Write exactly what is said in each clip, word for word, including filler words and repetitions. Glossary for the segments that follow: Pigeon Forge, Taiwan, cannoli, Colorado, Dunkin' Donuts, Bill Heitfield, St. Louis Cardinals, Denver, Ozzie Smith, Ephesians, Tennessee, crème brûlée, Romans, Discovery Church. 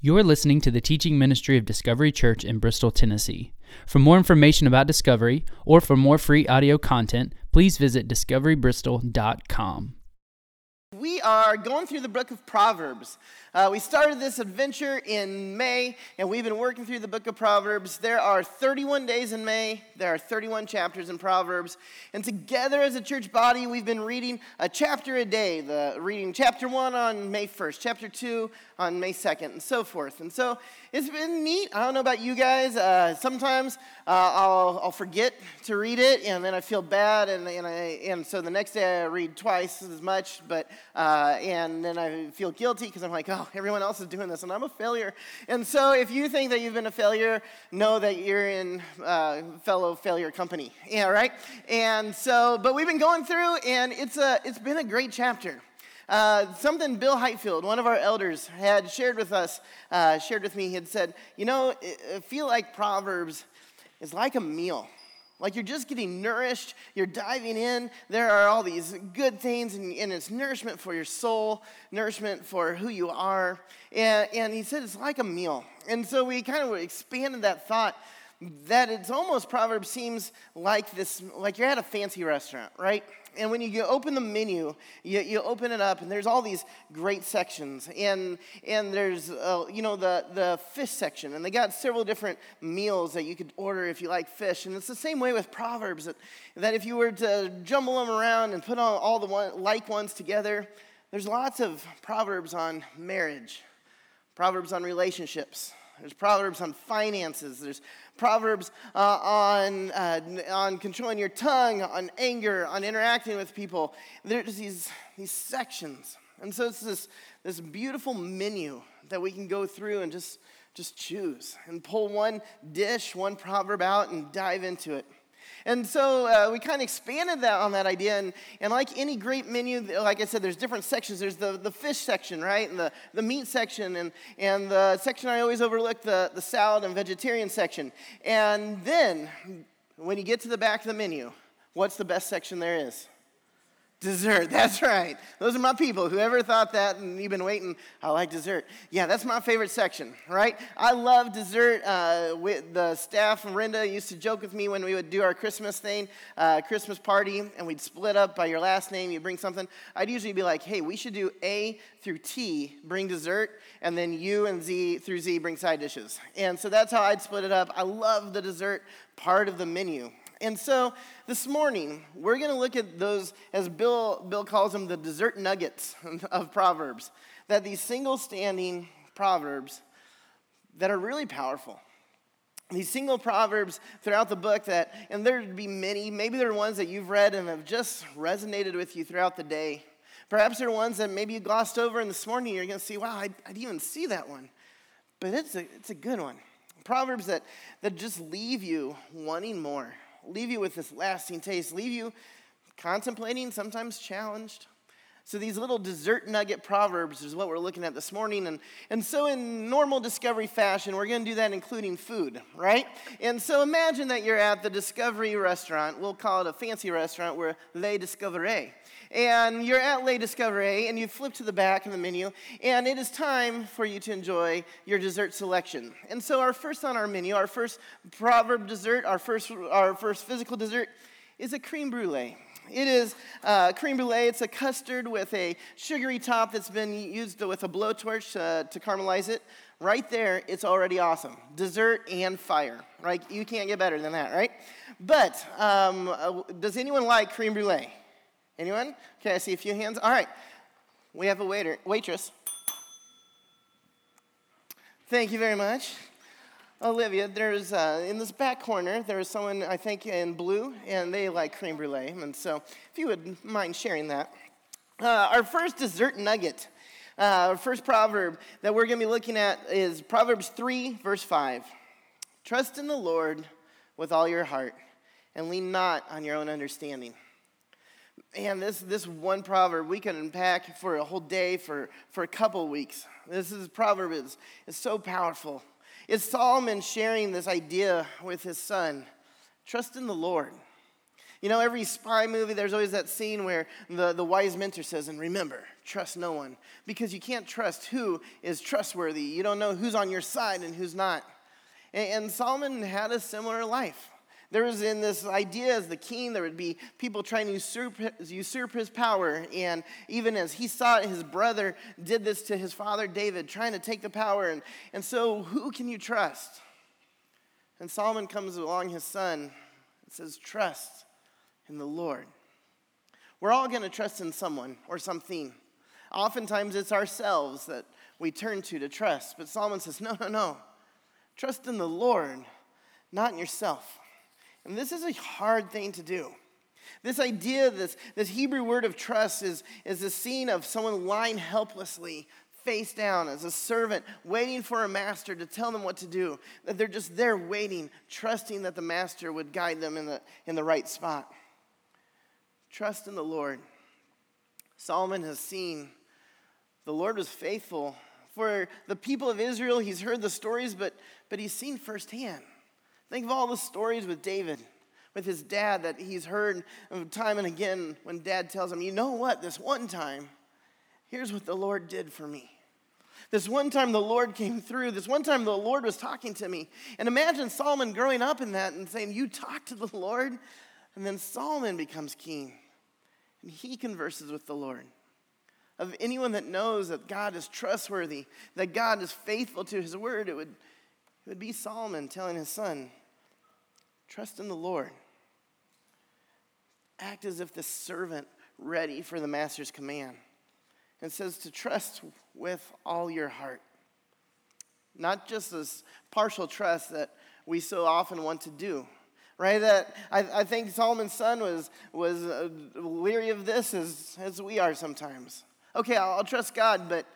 You're listening to the teaching ministry of Discovery Church in Bristol, Tennessee. For more information about Discovery, or for more free audio content, please visit discovery bristol dot com. We are going through the book of Proverbs. Uh, we started this adventure in May, and we've been working through the book of Proverbs. There are thirty-one days in May. There are thirty-one chapters in Proverbs. And together as a church body, we've been reading a chapter a day. The reading chapter one on May first, chapter two on May second, and so forth. And so it's been neat. I don't know about you guys. Uh, sometimes uh, I'll, I'll forget to read it, and then I feel bad, and, and, I, and so the next day I read twice as much, but uh, and then I feel guilty because I'm like, oh, everyone else is doing this, and I'm a failure. And so if you think that you've been a failure, know that you're in uh, fellow failure company. Yeah, right? And so, but we've been going through, and it's a it's been a great chapter. Uh, something Bill Heitfield, one of our elders, had shared with us, uh, shared with me. He had said, you know, I feel like Proverbs is like a meal. Like you're just getting nourished, you're diving in, there are all these good things, and, and it's nourishment for your soul, nourishment for who you are, and, and he said it's like a meal. And so we kind of expanded that thought that it's almost, Proverbs seems like this, like you're at a fancy restaurant, right? And when you open the menu, you, you open it up, and there's all these great sections. And and there's, uh, you know, the, the fish section. And they got several different meals that you could order if you like fish. And it's the same way with Proverbs, that, that if you were to jumble them around and put all, all the one, like ones together, there's lots of Proverbs on marriage, Proverbs on relationships. There's Proverbs on finances. There's Proverbs uh, on uh, on controlling your tongue, on anger, on interacting with people. There's these these sections, and so it's this this beautiful menu that we can go through and just just choose and pull one dish, one proverb out, and dive into it. And so uh, we kind of expanded that on that idea, and, and like any great menu, like I said, there's different sections. There's the, the fish section, right, and the, the meat section, and, and the section I always overlook, the, the salad and vegetarian section. And then when you get to the back of the menu, what's the best section there is? Dessert, that's right. Those are my people. Whoever thought that and you've been waiting, I like dessert. Yeah, that's my favorite section, right? I love dessert. Uh, with the staff, Brenda used to joke with me when we would do our Christmas thing, uh, Christmas party, and we'd split up by your last name, you bring something. I'd usually be like, hey, we should do A through T, bring dessert, and then U and Z through Z, bring side dishes. And so that's how I'd split it up. I love the dessert part of the menu. And so this morning, we're going to look at those, as Bill Bill calls them, the dessert nuggets of Proverbs, that these single-standing Proverbs that are really powerful. These single Proverbs throughout the book that, and there would be many, maybe there are ones that you've read and have just resonated with you throughout the day. Perhaps there are ones that maybe you glossed over, and this morning you're going to see, wow, I, I didn't even see that one. But it's a, it's a good one. Proverbs that, that just leave you wanting more. Leave you with this lasting taste, leave you contemplating, sometimes challenged. So these little dessert nugget Proverbs is what we're looking at this morning. And, and so in normal Discovery fashion, we're going to do that including food, right? And so imagine that you're at the Discovery restaurant. We'll call it a fancy restaurant. We're Les Discovery. And you're at Les Discovery, and you flip to the back of the menu, and it is time for you to enjoy your dessert selection. And so our first on our menu, our first proverb dessert, our first our first physical dessert is a crème brûlée. It is uh, creme brulee. It's a custard with a sugary top that's been used with a blowtorch uh, to caramelize it. Right there, it's already awesome. Dessert and fire. Right? You can't get better than that, right? But um, uh, does anyone like creme brulee? Anyone? Okay, I see a few hands. All right. We have a waiter, waitress. Thank you very much. Olivia, there's, uh, in this back corner, there is someone, I think, in blue, and they like creme brulee, and so if you would mind sharing that. Uh, our first dessert nugget, uh, our first proverb that we're going to be looking at is Proverbs three, verse five. Trust in the Lord with all your heart, and lean not on your own understanding. And this this one proverb we can unpack for a whole day, for, for a couple weeks. This is proverb is, is so powerful. It's Solomon sharing this idea with his son. Trust in the Lord. You know, every spy movie, there's always that scene where the, the wise mentor says, and remember, trust no one, because you can't trust who is trustworthy. You don't know who's on your side and who's not. And, and Solomon had a similar life. There was in this idea as the king, there would be people trying to usurp, usurp his power. And even as he saw it, his brother did this to his father, David, trying to take the power. And, and so who can you trust? And Solomon comes along his son and says, trust in the Lord. We're all going to trust in someone or something. Oftentimes it's ourselves that we turn to to trust. But Solomon says, no, no, no. Trust in the Lord, not in yourself. And this is a hard thing to do. This idea, this, this Hebrew word of trust is, is the scene of someone lying helplessly, face down as a servant, waiting for a master to tell them what to do. That they're just there waiting, trusting that the master would guide them in the, in the right spot. Trust in the Lord. Solomon has seen the Lord was faithful. For the people of Israel, he's heard the stories, but, but he's seen firsthand. Think of all the stories with David, with his dad that he's heard time and again when dad tells him, you know what, this one time, here's what the Lord did for me. This one time the Lord came through. This one time the Lord was talking to me. And imagine Solomon growing up in that and saying, you talk to the Lord. And then Solomon becomes king, and he converses with the Lord. Of anyone that knows that God is trustworthy, that God is faithful to his word, it would, it would be Solomon telling his son, trust in the Lord. Act as if the servant ready for the master's command. And says to trust with all your heart. Not just this partial trust that we so often want to do. Right? That I, I think Solomon's son was, was uh, leery of this as, as we are sometimes. Okay, I'll, I'll trust God, but,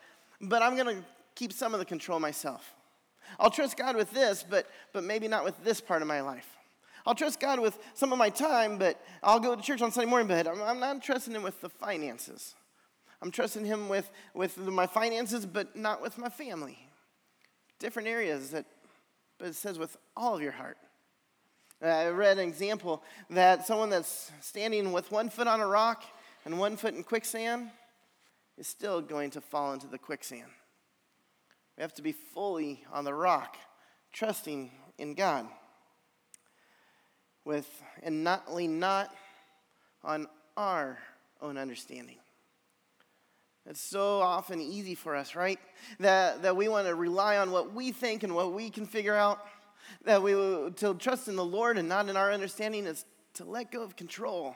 but I'm going to keep some of the control myself. I'll trust God with this, but but maybe not with this part of my life. I'll trust God with some of my time, but I'll go to church on Sunday morning, but I'm, I'm not trusting him with the finances. I'm trusting him with, with my finances, but not with my family. Different areas, that, but it says with all of your heart. I read an example that someone that's standing with one foot on a rock and one foot in quicksand is still going to fall into the quicksand. We have to be fully on the rock, trusting in God, with and not lean not on our own understanding. It's so often easy for us, right? That that we want to rely on what we think and what we can figure out. That we to trust in the Lord and not in our understanding is to let go of control,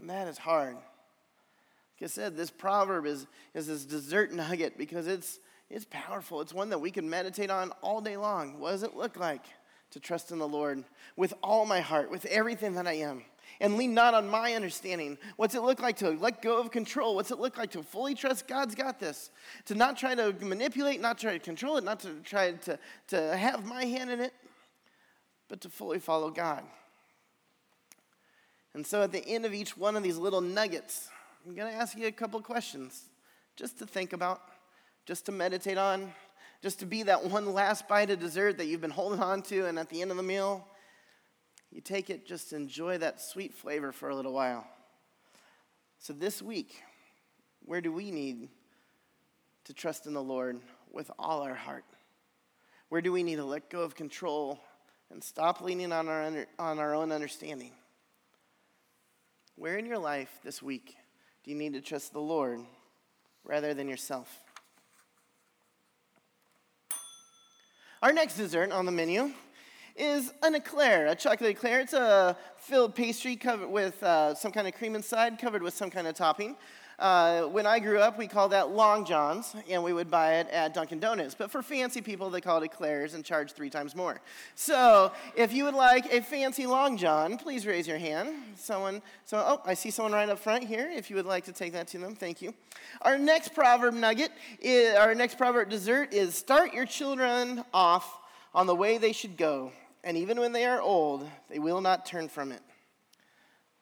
and that is hard. Like I said, this proverb is is this dessert nugget because it's. It's powerful. It's one that we can meditate on all day long. What does it look like to trust in the Lord with all my heart, with everything that I am, and lean not on my understanding? What's it look like to let go of control? What's it look like to fully trust God's got this, to not try to manipulate, not try to control it, not to try to, to have my hand in it, but to fully follow God? And so at the end of each one of these little nuggets, I'm going to ask you a couple questions just to think about, just to meditate on, just to be that one last bite of dessert that you've been holding on to, and at the end of the meal, you take it, just enjoy that sweet flavor for a little while. So this week, where do we need to trust in the Lord with all our heart? Where do we need to let go of control and stop leaning on our under, on our own understanding? Where in your life this week do you need to trust the Lord rather than yourself? Our next dessert on the menu is an eclair, a chocolate eclair. It's a filled pastry covered with uh, some kind of cream inside, covered with some kind of topping. Uh, when I grew up, we called that Long Johns, and we would buy it at Dunkin' Donuts. But for fancy people, they call it eclairs and charge three times more. So if you would like a fancy Long John, please raise your hand. Someone, so oh, I see someone right up front here. If you would like to take that to them, thank you. Our next proverb nugget, is, our next proverb dessert is start your children off on the way they should go. And even when they are old, they will not turn from it.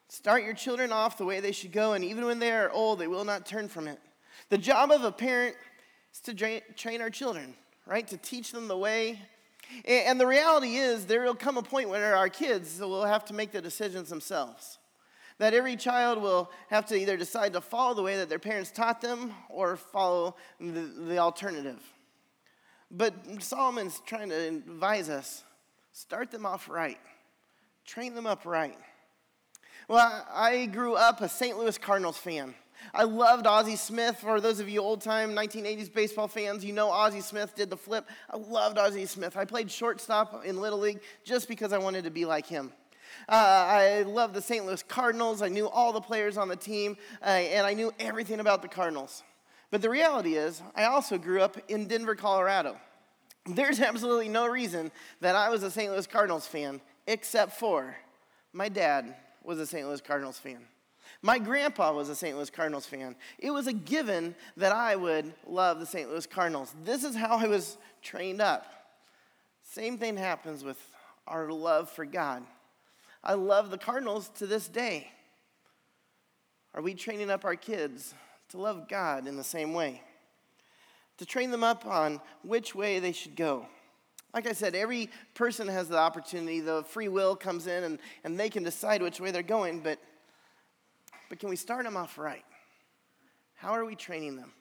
Start your children off the way they should go, and even when they are old, they will not turn from it. The job of a parent is to train our children, right? To teach them the way, And the reality is there will come a point where our kids will have to make the decisions themselves. That every child will have to either decide to follow the way that their parents taught them or follow the, the alternative. But Solomon's trying to advise us, start them off right. Train them up right. Well, I grew up a Saint Louis Cardinals fan. I loved Ozzie Smith. For those of you old-time nineteen eighties baseball fans, you know Ozzie Smith did the flip. I loved Ozzie Smith. I played shortstop in Little League just because I wanted to be like him. Uh, I loved the Saint Louis Cardinals. I knew all the players on the team, uh, and I knew everything about the Cardinals. But the reality is, I also grew up in Denver, Colorado. There's absolutely no reason that I was a Saint Louis Cardinals fan, except for my dad was a Saint Louis Cardinals fan. My grandpa was a Saint Louis Cardinals fan. It was a given that I would love the Saint Louis Cardinals. This is how I was trained up. Same thing happens with our love for God. I love the Cardinals to this day. Are we training up our kids to love God in the same way? To train them up on which way they should go. Like I said, every person has the opportunity. The free will comes in and, and they can decide which way they're going, but But can we start them off right? How are we training them?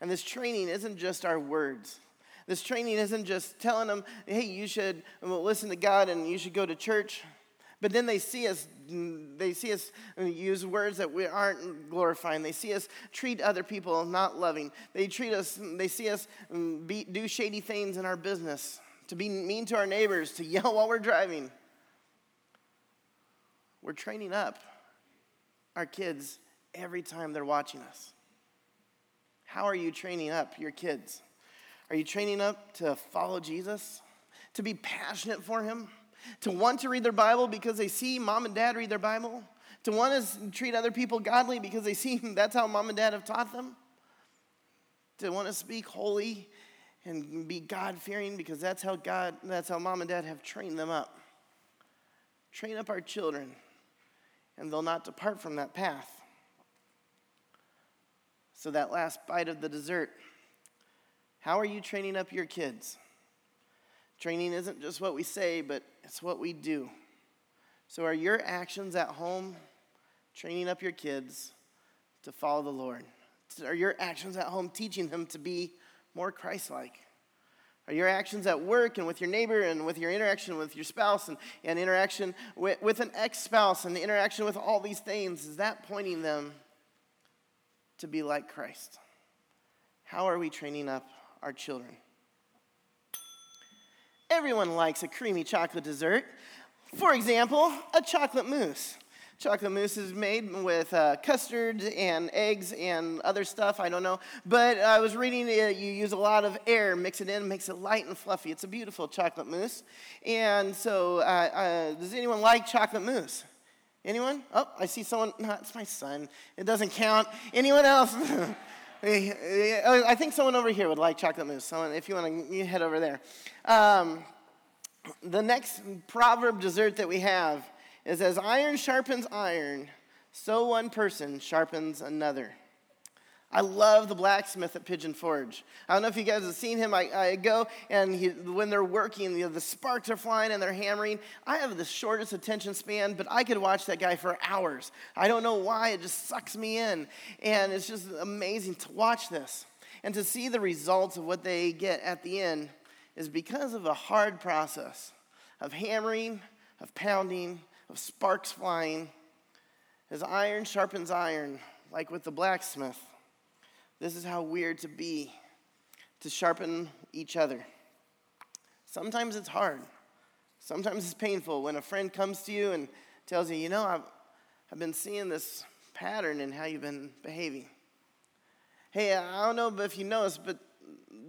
And this training isn't just our words. This training isn't just telling them, hey, you should listen to God and you should go to church. But then they see us, they see us use words that we aren't glorifying. They see us treat other people not loving. They treat us, they see us be, do shady things in our business, to be mean to our neighbors, to yell while we're driving. We're training up our kids every time they're watching us. How are you training up your kids? Are you training up to follow Jesus? To be passionate for him? To want to read their Bible because they see mom and dad read their Bible? To want to treat other people godly because they see that's how mom and dad have taught them? To want to speak holy and be God-fearing because that's how God, that's how mom and dad have trained them up? Train up our children, and they'll not depart from that path. So that last bite of the dessert, how are you training up your kids? Training isn't just what we say, but it's what we do. So are your actions at home training up your kids to follow the Lord? Are your actions at home teaching them to be more Christ-like? Are your actions at work and with your neighbor and with your interaction with your spouse and, and interaction with, with an ex-spouse and interaction with all these things, is that pointing them to be like Christ? How are we training up our children? Everyone likes a creamy chocolate dessert. For example, a chocolate mousse. Chocolate mousse is made with uh, custard and eggs and other stuff, I don't know. But I was reading it, you use a lot of air, mix it in, makes it light and fluffy. It's a beautiful chocolate mousse. And so, uh, uh, does anyone like chocolate mousse? Anyone? Oh, I see someone. No, it's my son. It doesn't count. Anyone else? I think someone over here would like chocolate mousse. Someone, if you want to head over there. Um, the next proverb dessert that we have is, as iron sharpens iron, so one person sharpens another. I love the blacksmith at Pigeon Forge. I don't know if you guys have seen him. I, I go, and he, when they're working, you know, the sparks are flying and they're hammering. I have the shortest attention span, but I could watch that guy for hours. I don't know why. It just sucks me in. And it's just amazing to watch this. And to see the results of what they get at the end is because of a hard process of hammering, of pounding, of sparks flying, as iron sharpens iron, like with the blacksmith. This is how we're to be, to sharpen each other. Sometimes it's hard. Sometimes it's painful when a friend comes to you and tells you, you know, I've, I've been seeing this pattern in how you've been behaving. Hey, I don't know if you noticed, but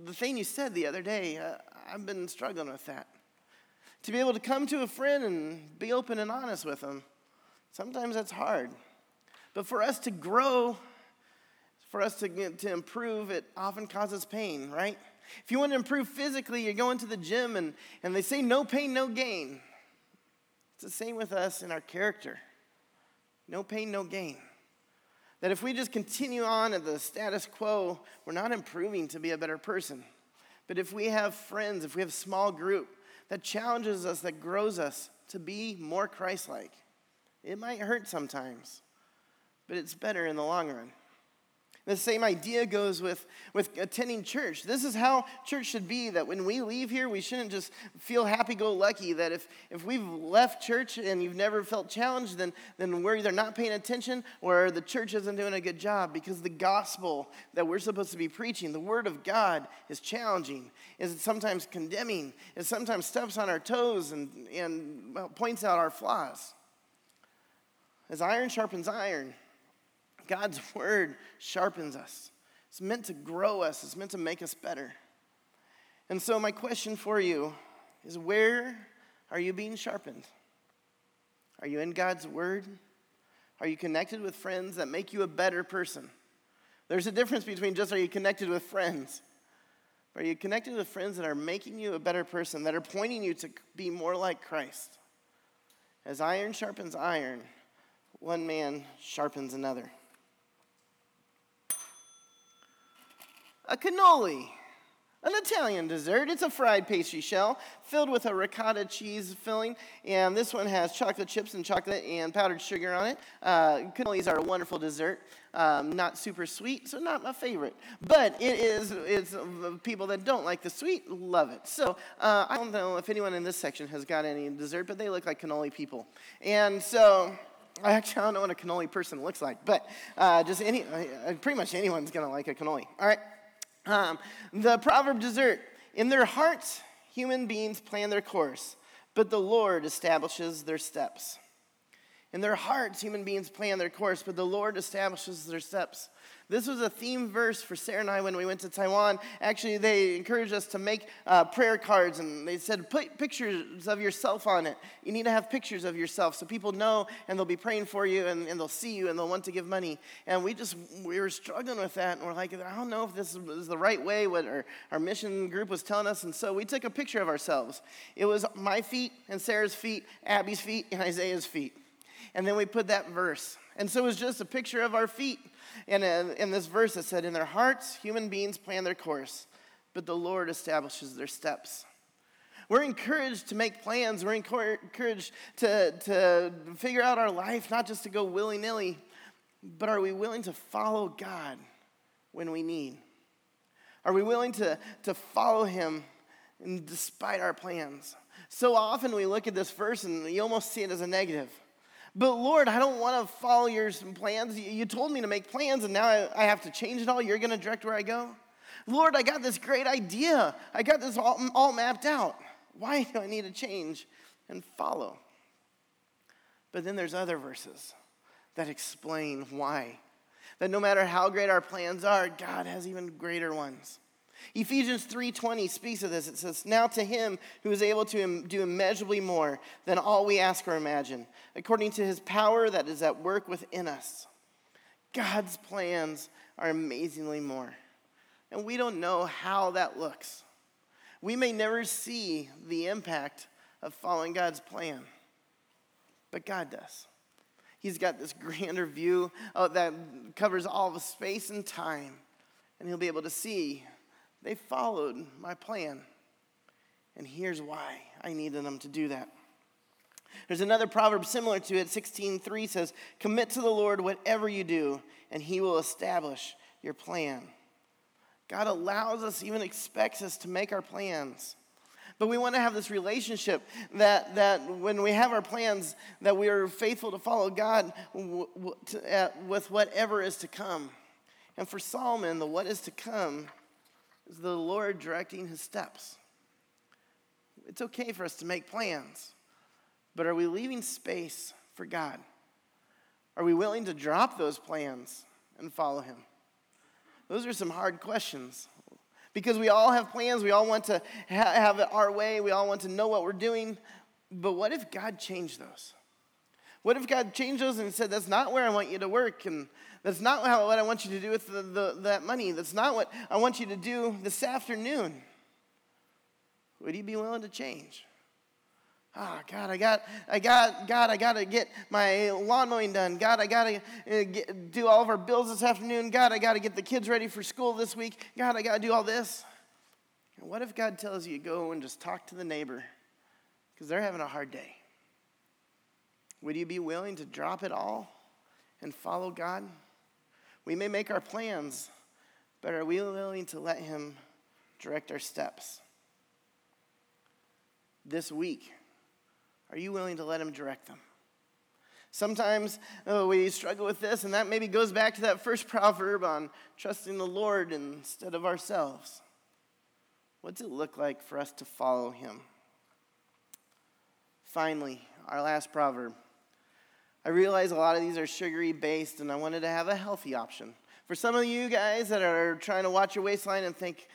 the thing you said the other day, uh, I've been struggling with that. To be able to come to a friend and be open and honest with them, sometimes that's hard. But for us to grow, for us to get, to improve, it often causes pain, right? If you want to improve physically, you're going to the gym, and, and they say no pain, no gain. It's the same with us in our character. No pain, no gain. That if we just continue on at the status quo, we're not improving to be a better person. But if we have friends, if we have a small group that challenges us, that grows us to be more Christ-like, it might hurt sometimes, but it's better in the long run. The same idea goes with, with attending church. This is how church should be, that when we leave here, we shouldn't just feel happy-go-lucky, that if, if we've left church and you've never felt challenged, then, then we're either not paying attention or the church isn't doing a good job, because the gospel that we're supposed to be preaching, the word of God, is challenging, is sometimes condemning, is sometimes steps on our toes and, and well, points out our flaws. As iron sharpens iron, God's word sharpens us. It's meant to grow us. It's meant to make us better. And so my question for you is, where are you being sharpened? Are you in God's word? Are you connected with friends that make you a better person? There's a difference between just are you connected with friends. Are you connected with friends that are making you a better person, that are pointing you to be more like Christ? As iron sharpens iron, one man sharpens another. A cannoli, an Italian dessert. It's a fried pastry shell filled with a ricotta cheese filling, and this one has chocolate chips and chocolate and powdered sugar on it. Uh, cannolis are a wonderful dessert, um, not super sweet, so not my favorite. But it is, it's people that don't like the sweet love it. So uh, I don't know if anyone in this section has got any dessert, but they look like cannoli people. And so I actually don't know what a cannoli person looks like, but uh, just any, uh, pretty much anyone's going to like a cannoli. All right. Um, the proverb dessert, in their hearts, human beings plan their course, but the Lord establishes their steps. In their hearts, human beings plan their course, but the Lord establishes their steps. This was a theme verse for Sarah and I when we went to Taiwan. Actually, they encouraged us to make uh, prayer cards, and they said, put pictures of yourself on it. You need to have pictures of yourself so people know, and they'll be praying for you, and, and they'll see you, and they'll want to give money. And we just, we were struggling with that, and we're like, I don't know if this is the right way, what our, our mission group was telling us. And so we took a picture of ourselves. It was my feet, and Sarah's feet, Abby's feet, and Isaiah's feet. And then we put that verse. And so it was just a picture of our feet. And in this verse it said, in their hearts, human beings plan their course, but the Lord establishes their steps. We're encouraged to make plans. We're encouraged to, to figure out our life, not just to go willy-nilly, but are we willing to follow God when we need? Are we willing to, to follow him despite our plans? So often we look at this verse and you almost see it as a negative. But Lord, I don't want to follow your plans. You told me to make plans, and now I have to change it all. You're going to direct where I go? Lord, I got this great idea. I got this all, all mapped out. Why do I need to change and follow? But then there's other verses that explain why. That no matter how great our plans are, God has even greater ones. Ephesians three twenty speaks of this. It says, now to him who is able to do immeasurably more than all we ask or imagine, according to his power that is at work within us. God's plans are amazingly more. And we don't know how that looks. We may never see the impact of following God's plan, but God does. He's got this grander view that covers all of space and time, and he'll be able to see, they followed my plan, and here's why I needed them to do that. There's another proverb similar to it. sixteen three says, commit to the Lord whatever you do, and he will establish your plan. God allows us, even expects us to make our plans. But we want to have this relationship that, that when we have our plans, that we are faithful to follow God with whatever is to come. And for Solomon, the what is to come is the Lord directing his steps. It's okay for us to make plans, but are we leaving space for God? Are we willing to drop those plans and follow him? Those are some hard questions, because we all have plans. We all want to ha- have it our way. We all want to know what we're doing, but what if God changed those? What if God changed those and said, that's not where I want you to work, and that's not how, what I want you to do with the, the, that money. That's not what I want you to do this afternoon. Would you be willing to change? Ah, oh, God, I got, I got, God, I got to get my lawn mowing done. God, I got to uh, do all of our bills this afternoon. God, I got to get the kids ready for school this week. God, I got to do all this. And what if God tells you, go and just talk to the neighbor because they're having a hard day? Would you be willing to drop it all and follow God? We may make our plans, but are we willing to let him direct our steps? This week, are you willing to let him direct them? Sometimes oh, we struggle with this, and that maybe goes back to that first proverb on trusting the Lord instead of ourselves. What's it look like for us to follow him? Finally, our last proverb. I realize a lot of these are sugary based, and I wanted to have a healthy option. For some of you guys that are trying to watch your waistline and think,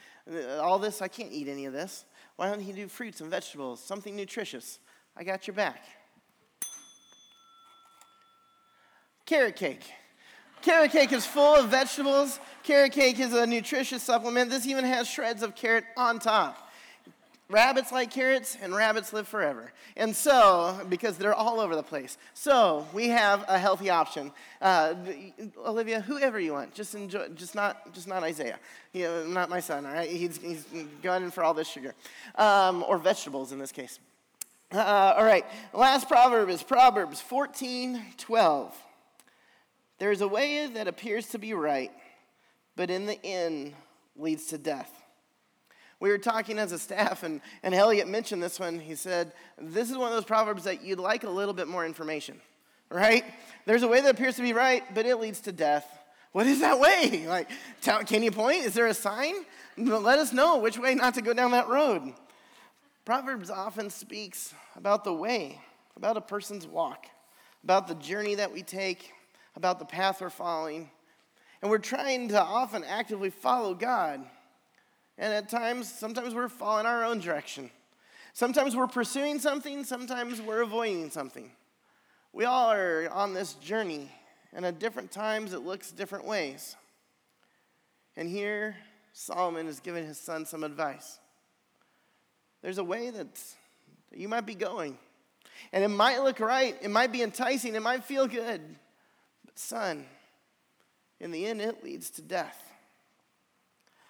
all this, I can't eat any of this. Why don't you do fruits and vegetables, something nutritious? I got your back. Carrot cake. Carrot cake is full of vegetables. Carrot cake is a nutritious supplement. This even has shreds of carrot on top. Rabbits like carrots, and rabbits live forever. And so, because they're all over the place. So, we have a healthy option. Uh, Olivia, whoever you want, just enjoy, just not just not Isaiah. You know, not my son, all right? He's, he's going for all this sugar. Um, or vegetables in this case. Uh, all right, last proverb is Proverbs fourteen twelve. There is a way that appears to be right, but in the end leads to death. We were talking as a staff, and, and Elliot mentioned this one. He said, this is one of those proverbs that you'd like a little bit more information, right? There's a way that appears to be right, but it leads to death. What is that way? Like, tell, can you point? Is there a sign? Let us know which way not to go down that road. Proverbs often speaks about the way, about a person's walk, about the journey that we take, about the path we're following. And we're trying to often actively follow God. And at times, sometimes we're following our own direction. Sometimes we're pursuing something. Sometimes we're avoiding something. We all are on this journey, and at different times it looks different ways. And here, Solomon is giving his son some advice. There's a way that you might be going, and it might look right. It might be enticing. It might feel good. But son, in the end, it leads to death.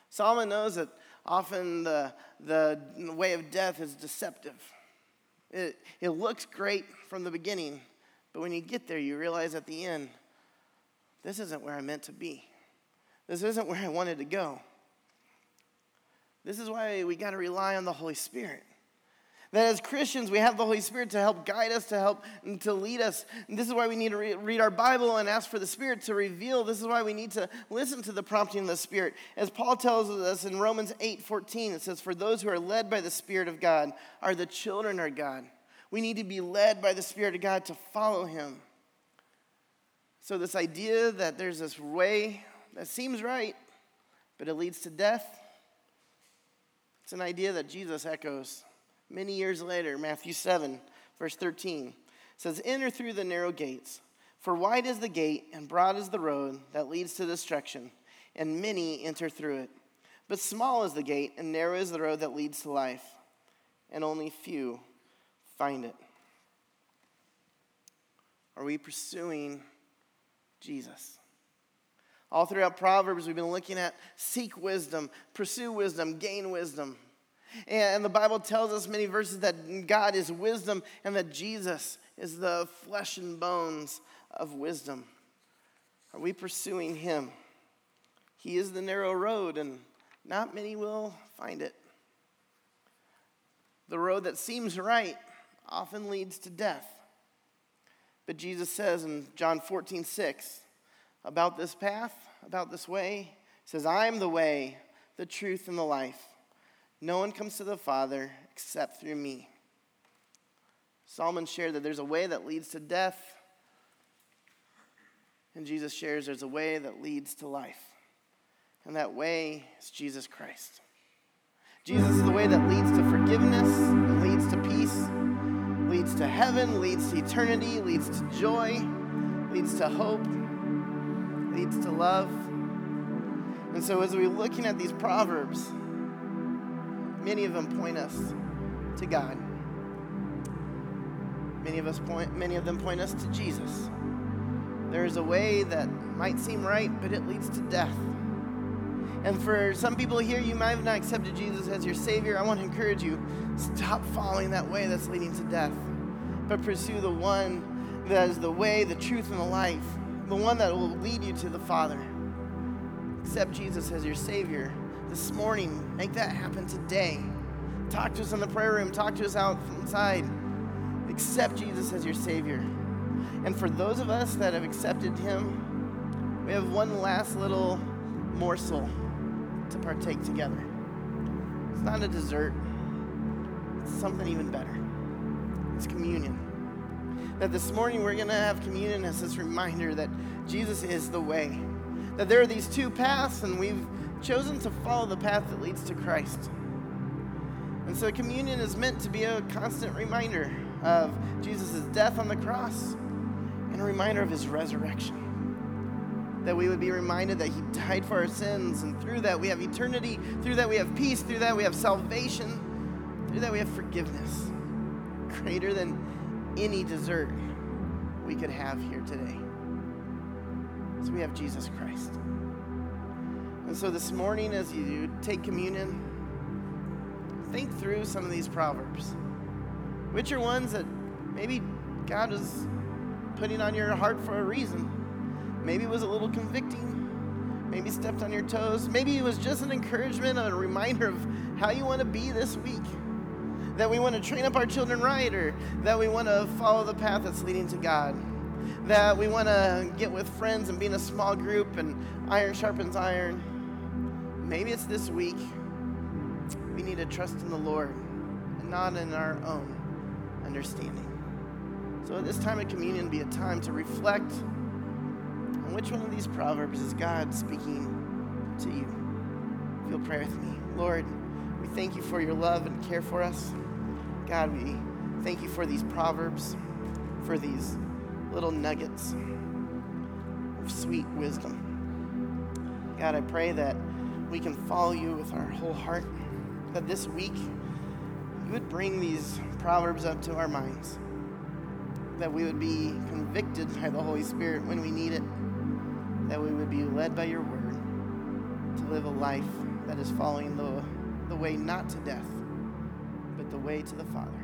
Solomon knows that often the, the way of death is deceptive. It, it looks great from the beginning, but when you get there, you realize at the end, this isn't where I meant to be. This isn't where I wanted to go. This is why we got to rely on the Holy Spirit. That as Christians, we have the Holy Spirit to help guide us, to help, and to lead us. And this is why we need to re- read our Bible and ask for the Spirit to reveal. This is why we need to listen to the prompting of the Spirit. As Paul tells us in Romans eight fourteen, it says, for those who are led by the Spirit of God are the children of God. We need to be led by the Spirit of God to follow him. So this idea that there's this way that seems right, but it leads to death, it's an idea that Jesus echoes. Many years later, Matthew seven, verse thirteen, says, enter through the narrow gates, for wide is the gate and broad is the road that leads to destruction, and many enter through it. But small is the gate and narrow is the road that leads to life, and only few find it. Are we pursuing Jesus? All throughout Proverbs, we've been looking at seek wisdom, pursue wisdom, gain wisdom. And the Bible tells us many verses that God is wisdom and that Jesus is the flesh and bones of wisdom. Are we pursuing him? He is the narrow road, and not many will find it. The road that seems right often leads to death. But Jesus says in John fourteen six, about this path, about this way, he says, I am the way, the truth, and the life. No one comes to the Father except through me. Solomon shared that there's a way that leads to death. And Jesus shares there's a way that leads to life. And that way is Jesus Christ. Jesus is the way that leads to forgiveness, leads to peace, leads to heaven, leads to eternity, leads to joy, leads to hope, leads to love. And so as we're looking at these proverbs, many of them point us to God. Many of us point, many of them point us to Jesus. There is a way that might seem right, but it leads to death. And for some people here, you might have not accepted Jesus as your Savior. I want to encourage you, stop following that way that's leading to death, but pursue the one that is the way, the truth, and the life, the one that will lead you to the Father. Accept Jesus as your Savior this morning. Make that happen today. Talk to us in the prayer room. Talk to us outside. Accept Jesus as your Savior. And for those of us that have accepted Him, we have one last little morsel to partake together. It's not a dessert. It's something even better. It's communion. That this morning we're going to have communion as this reminder that Jesus is the way. That there are these two paths, and we've chosen to follow the path that leads to Christ. And so communion is meant to be a constant reminder of Jesus' death on the cross and a reminder of His resurrection. That we would be reminded that He died for our sins, and through that we have eternity, through that we have peace, through that we have salvation, through that we have forgiveness, greater than any dessert we could have here today. So we have Jesus Christ. And so this morning as you take communion, think through some of these proverbs. Which are ones that maybe God is putting on your heart for a reason? Maybe it was a little convicting. Maybe stepped on your toes. Maybe it was just an encouragement, a reminder of how you want to be this week. That we want to train up our children right, or that we want to follow the path that's leading to God. That we want to get with friends and be in a small group, and iron sharpens iron. Maybe it's this week. We need to trust in the Lord and not in our own understanding. So at this time of communion, be a time to reflect on which one of these proverbs is God speaking to you. If you'll pray with me. Lord, we thank you for your love and care for us. God, we thank you for these proverbs, for these little nuggets of sweet wisdom. God, I pray that we can follow you with our whole heart, that this week you would bring these proverbs up to our minds, that we would be convicted by the Holy Spirit when we need it, that we would be led by your word to live a life that is following the, the way not to death, but the way to the Father.